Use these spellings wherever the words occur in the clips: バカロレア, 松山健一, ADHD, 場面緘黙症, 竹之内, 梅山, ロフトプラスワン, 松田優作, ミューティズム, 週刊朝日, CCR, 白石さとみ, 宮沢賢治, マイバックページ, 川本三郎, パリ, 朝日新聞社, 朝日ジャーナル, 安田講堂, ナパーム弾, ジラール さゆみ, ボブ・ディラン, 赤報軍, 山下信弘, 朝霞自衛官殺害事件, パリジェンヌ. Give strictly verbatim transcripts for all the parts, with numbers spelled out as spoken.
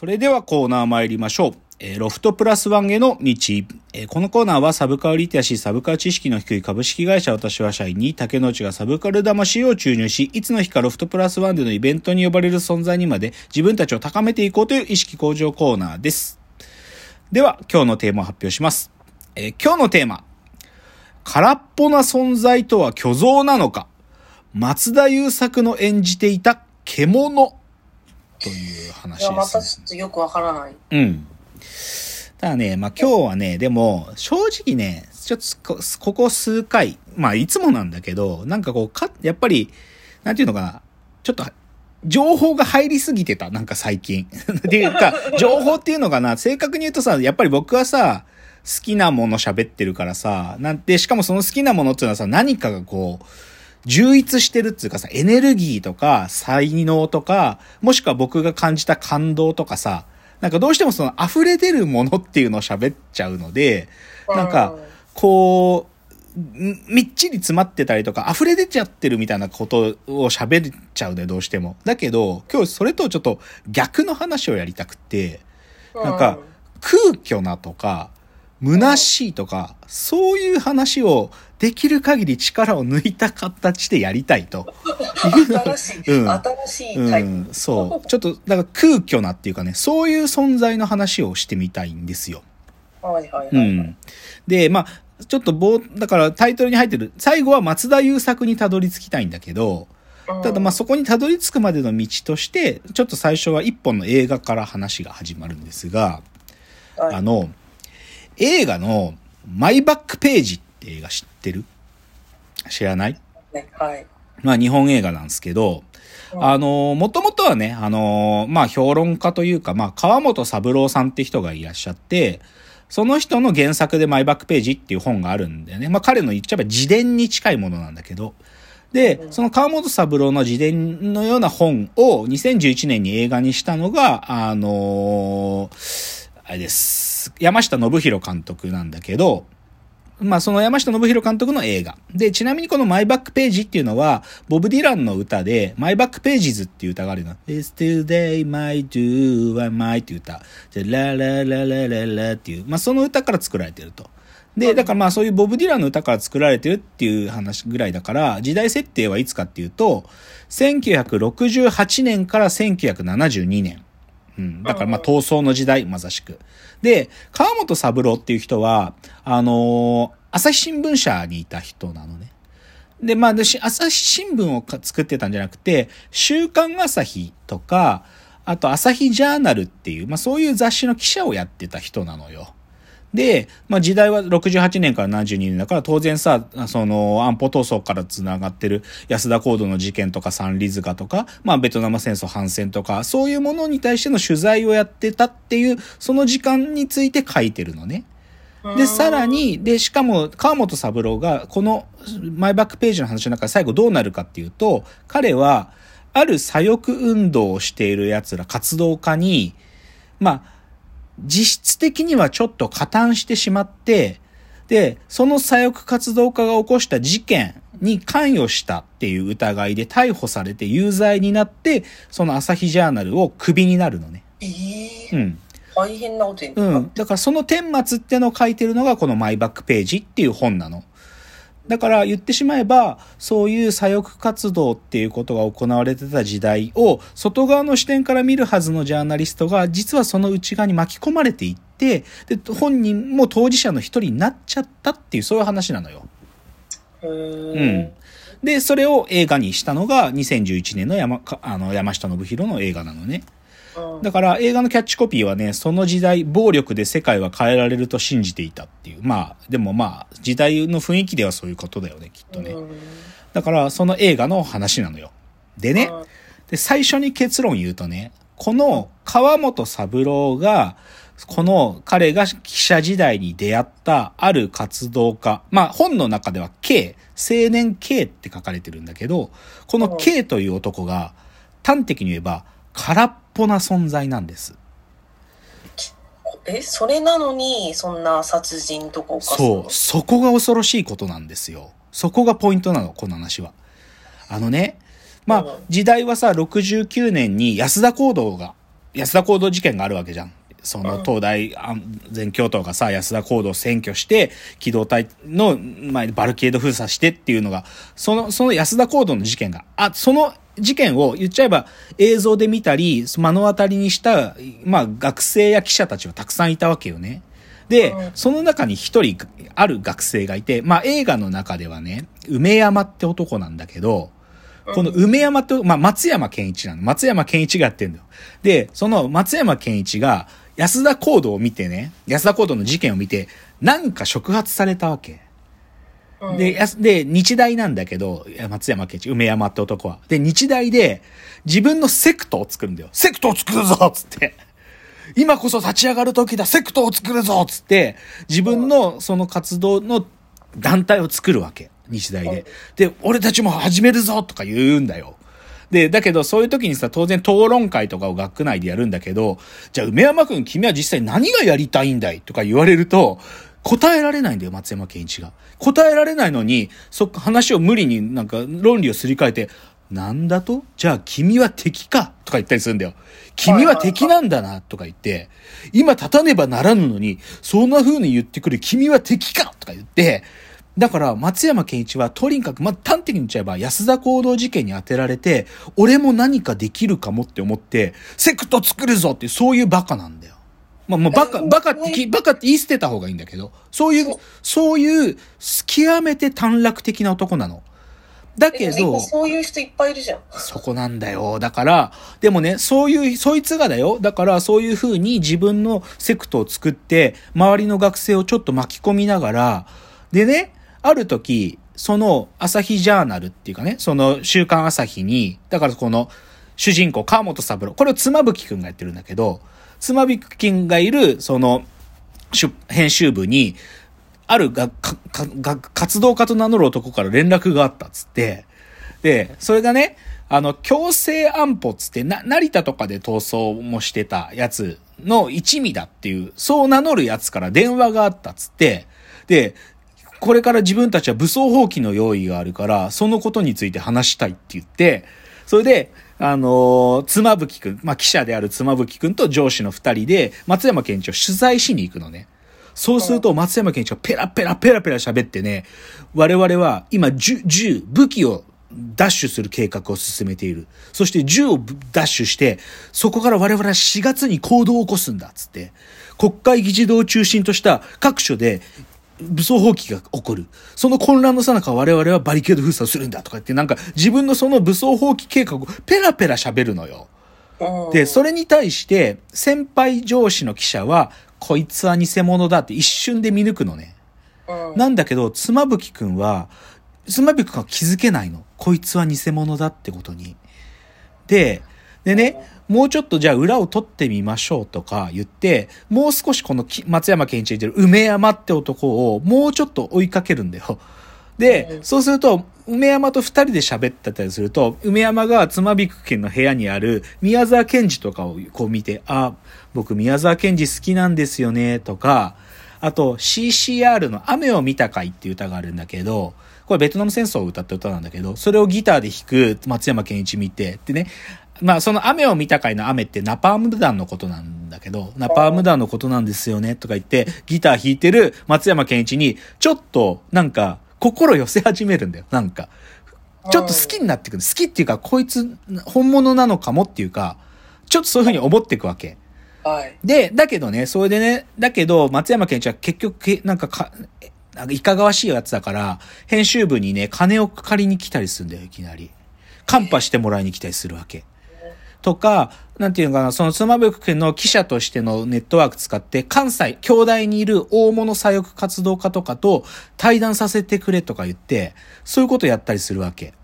それではコーナー参りましょう。えー、ロフトプラスワンへの道、えー、このコーナーはサブカルリテラシー、サブカル知識の低い株式会社私は社員に竹之内がサブカル魂を注入し、いつの日かロフトプラスワンでのイベントに呼ばれる存在にまで自分たちを高めていこうという意識向上コーナーです。では今日のテーマを発表します。えー、今日のテーマ、空っぽな存在とは虚像なのか、松田優作の演じていた獣という話ですね。いや、またちょっとよくわからない。うん。ただね、まあ今日はね、でも正直ね、ちょっとここ数回、まあいつもなんだけど、なんかこうかやっぱりなんていうのかな、ちょっと情報が入りすぎてた、なんか最近っていうか情報っていうのかな、正確に言うとさ、やっぱり僕はさ、好きなもの喋ってるからさ、なんてしかもその好きなものっていうのはさ、何かがこう充溢してるっていうかさ、エネルギーとか才能とか、もしくは僕が感じた感動とかさ、なんかどうしてもその溢れ出るものっていうのを喋っちゃうので、なんかこうみっちり詰まってたりとか溢れ出ちゃってるみたいなことを喋っちゃうね、どうしても。だけど今日それとちょっと逆の話をやりたくて、なんか空虚なとか虚しいとか、そういう話をできる限り力を抜いた形でやりたいという新しい、うん、新しいタイプ、うん、そうちょっとだから空虚なっていうかね、そういう存在の話をしてみたいんですよ。はいはいはい、はい、うん、でまあちょっとぼだからタイトルに入ってる最後は松田優作にたどり着きたいんだけど、ただまあそこにたどり着くまでの道としてちょっと最初は一本の映画から話が始まるんですが、はい、あの映画のマイバックページって映画知ってる？知らない？はい。まあ日本映画なんですけど、うん、あの、もともとはね、あの、まあ評論家というか、まあ川本三郎さんって人がいらっしゃって、その人の原作でマイバックページっていう本があるんだよね。まあ彼の言っちゃえば自伝に近いものなんだけど。で、その川本三郎の自伝のような本をにせんじゅういちねんに映画にしたのが、あのー、あれです。山下信弘監督なんだけど、まあその山下信弘監督の映画。で、ちなみにこのマイバックページっていうのは、ボブ・ディランの歌で、マイバックページズっていう歌があるの。It's today my do I my っていう歌。ララララララっていう。まあその歌から作られてると。で、だからまあそういうボブ・ディランの歌から作られてるっていう話ぐらいだから、時代設定はいつかっていうと、せんきゅうひゃくろくじゅうはちねんからせんきゅうひゃくななじゅうにねん。うん、だからまあ闘争の時代まさしく。で、川本三郎っていう人はあのー、朝日新聞社にいた人なのね。で、まあで朝日新聞を作ってたんじゃなくて、週刊朝日とかあと朝日ジャーナルっていう、まあそういう雑誌の記者をやってた人なのよ。で、まあ時代はろくじゅうはちねんからななじゅうにねんだから当然さ、その安保闘争からつながってる安田講堂の事件とかサンリ塚とか、まあベトナム戦争反戦とか、そういうものに対しての取材をやってたっていう、その時間について書いてるのね。で、さらに、で、しかも川本三郎がこのマイバックページの話の中で最後どうなるかっていうと、彼はある左翼運動をしている奴ら活動家に、まあ、実質的にはちょっと加担してしまって、で、その左翼活動家が起こした事件に関与したっていう疑いで逮捕されて有罪になって、その朝日ジャーナルをクビになるのね。えー、うん。大変なことになる。うん。だからその顛末ってのを書いてるのがこのマイバックページっていう本なの。だから言ってしまえば、そういう左翼活動っていうことが行われてた時代を外側の視点から見るはずのジャーナリストが実はその内側に巻き込まれていって、で本人も当事者の一人になっちゃったっていう、そういう話なのよ。へー。うん。で、それを映画にしたのがにせんじゅういちねんの山、あの山下信弘の映画なのね。だから映画のキャッチコピーはね、その時代暴力で世界は変えられると信じていたっていう、まあでもまあ時代の雰囲気ではそういうことだよね、きっとね。だからその映画の話なのよ。でね、で最初に結論言うとね、この川本三郎がこの彼が記者時代に出会ったある活動家、まあ本の中では K、 青年 K って書かれてるんだけど、この K という男が端的に言えば空っぽな存在なんです。え、それなのにそんな殺人とか犯すの？そう、そこが恐ろしいことなんですよ。そこがポイントなの、この話は。あのね、まあ時代はさ、ろくじゅうきゅうねんに安田講堂が安田講堂事件があるわけじゃん。その東大安全教頭がさ、安田講堂を占拠して機動隊の前でバルキエード封鎖してっていうのが、そのその安田講堂の事件があ、その事件を言っちゃえば映像で見たり目の当たりにした、まあ、学生や記者たちはたくさんいたわけよね。でその中に一人ある学生がいて、まあ、映画の中ではね、梅山って男なんだけど、この梅山と、まあ、松山健一なの。松山健一がやってんだよ。で、その松山健一が安田講堂を見てね、安田講堂の事件を見て、なんか触発されたわけ。うん、で、やす、で、日大なんだけど、松山健一、梅山って男は。で、日大で自分のセクトを作るんだよ。セクトを作るぞつって。今こそ立ち上がる時だ、セクトを作るぞつって、自分のその活動の団体を作るわけ。日大で。で、俺たちも始めるぞとか言うんだよ。で、だけどそういう時にさ、当然討論会とかを学区内でやるんだけど、じゃあ梅山くん君は実際何がやりたいんだいとか言われると、答えられないんだよ、松山健一が。答えられないのに、そっか話を無理になんか論理をすり替えて、なんだと？じゃあ君は敵かとか言ったりするんだよ。君は敵なんだなとか言って、今立たねばならぬのに、そんな風に言ってくる君は敵かとか言って、だから松山健一はとにかく、まあ、端的に言っちゃえば安田講堂事件に当てられて、俺も何かできるかもって思ってセクト作るぞっていう、そういうバカなんだよ。まあもうバカバカってバカって言い捨てた方がいいんだけど、そういうそういう極めて短絡的な男なの。だけどそういう人いっぱいいるじゃん。そこなんだよ。だからでもね、そういうそいつがだよ。だからそういう風に自分のセクトを作って周りの学生をちょっと巻き込みながらでね。ある時、その朝日ジャーナルっていうかね、その週刊朝日に、だからこの主人公川本三郎、これを妻夫木くんがやってるんだけど、妻夫木くんがいるその編集部に、あるがかか活動家と名乗る男から連絡があったっつって、で、それがね、あの、強制安保っつって、な、成田とかで逃走もしてたやつの一味だっていう、そう名乗るやつから電話があったっつって、で、これから自分たちは武装蜂起の用意があるから、そのことについて話したいって言って、それで、あのー、妻夫木くん、まあ、記者である妻夫木くんと上司の二人で、松山健一を取材しに行くのね。そうすると、松山健一がペラペラペラペラ喋ってね、我々は今、銃、銃、武器を奪取する計画を進めている。そして銃を奪取して、そこから我々はしがつに行動を起こすんだ、つって。国会議事堂を中心とした各所で、武装蜂起が起こる。その混乱の最中、我々はバリケード封鎖をするんだとか言って、なんか自分のその武装蜂起計画をペラペラ喋るのよ。で、それに対して先輩上司の記者は、こいつは偽物だって一瞬で見抜くのね。なんだけど、妻夫木くんは、妻夫木くんは気づけないの。こいつは偽物だってことに。で、でね、もうちょっとじゃあ裏を取ってみましょうとか言って、もう少しこの松山健一が言ってる梅山って男をもうちょっと追いかけるんだよ。で、そうすると梅山と二人で喋ってたりすると、梅山が妻夫木の部屋にある宮沢賢治とかをこう見て、あ、僕宮沢賢治好きなんですよねとか、あと シーシーアール の雨を見たかいっていう歌があるんだけど、これベトナム戦争を歌った歌なんだけど、それをギターで弾く松山健一見て、でね、まあその雨を見た回の雨ってナパーム弾のことなんだけど、ナパーム弾のことなんですよねとか言ってギター弾いてる松山健一にちょっとなんか心寄せ始めるんだよ。なんかちょっと好きになってくる。好きっていうか、こいつ本物なのかもっていうか、ちょっとそういう風に思っていくわけ。で、だけどね、それでね、だけど松山健一は結局なんかかいかがわしいやつだから編集部にね、金を借りに来たりするんだよ。いきなりカンパしてもらいに来たりするわけ。とか、なんていうのかな、その妻夫木くんの記者としてのネットワーク使って、関西、京大にいる大物左翼活動家とかと対談させてくれとか言って、そういうことやったりするわけ。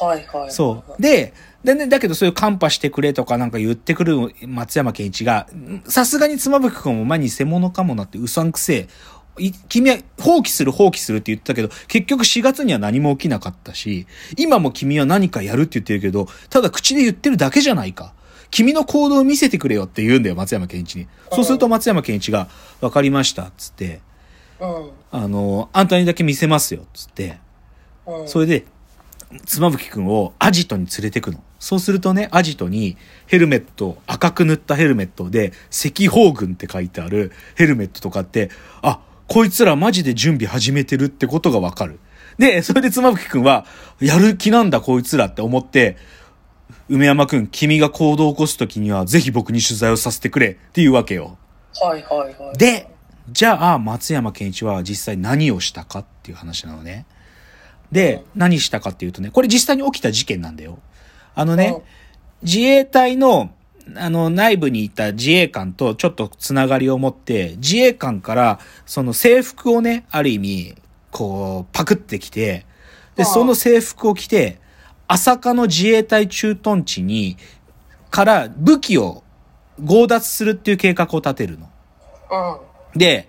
はいはい。そう。で、でね、だけどそういうカンパしてくれとかなんか言ってくる松山健一が、さすがに妻夫木くんもまあ偽物かもなって、うさんくせえ。君は放棄する放棄するって言ってたけど、結局しがつには何も起きなかったし、今も君は何かやるって言ってるけど、ただ口で言ってるだけじゃないか。君の行動を見せてくれよって言うんだよ、松山健一に。そうすると松山健一が、わかりました、つって、うん、あの、あんたにだけ見せますよ、つって、うん、それで、妻夫木くんをアジトに連れてくの。そうするとね、アジトにヘルメット、赤く塗ったヘルメットで赤報軍って書いてあるヘルメットとかって、あ、こいつらマジで準備始めてるってことがわかる。で、それで妻夫木くんはやる気なんだこいつらって思って、梅山くん、君が行動を起こすときにはぜひ僕に取材をさせてくれっていうわけよ。はいはいはい。で、じゃあ松山健一は実際何をしたかっていう話なのね。で、うん、何したかっていうとね、これ実際に起きた事件なんだよ。あのね、うん、自衛隊のあの内部にいた自衛官とちょっとつながりを持って、自衛官からその制服をね、ある意味こうパクってきて、で、うん、その制服を着て、朝霞の自衛隊駐屯地にから武器を強奪するっていう計画を立てるの。うん、で、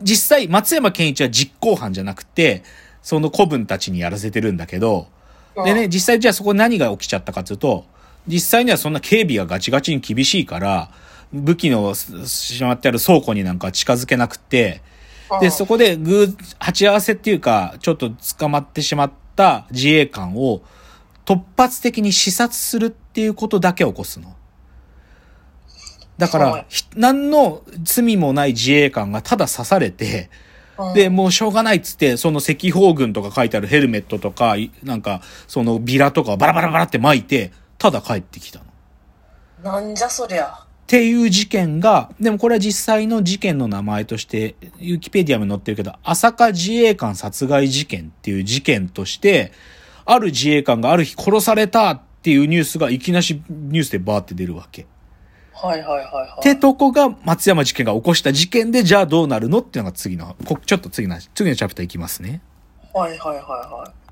実際松山健一は実行犯じゃなくて、その子分たちにやらせてるんだけど、うん、でね、実際じゃあそこ何が起きちゃったかというと、実際にはそんな警備がガチガチに厳しいから、武器のしまってある倉庫になんか近づけなくて、うん、で、そこでぐ、鉢合わせっていうか、ちょっと捕まってしまった自衛官を、突発的に視察するっていうことだけ起こすの。だから何の罪もない自衛官がただ刺されて、でもうしょうがないっつってその赤報軍とか書いてあるヘルメットとかなんかそのビラとかバラバラバラって巻いてただ帰ってきたの。なんじゃそりゃっていう事件が、でもこれは実際の事件の名前としてウィキペディアに載ってるけど、朝霞自衛官殺害事件っていう事件として、ある自衛官がある日殺されたっていうニュースがいきなしニュースでバーって出るわけ。はいはいはいはい。ってとこが松山事件が起こした事件で、じゃあどうなるのっていうのが次の、ちょっと次の、次のチャプターいきますね。はいはいはいはい。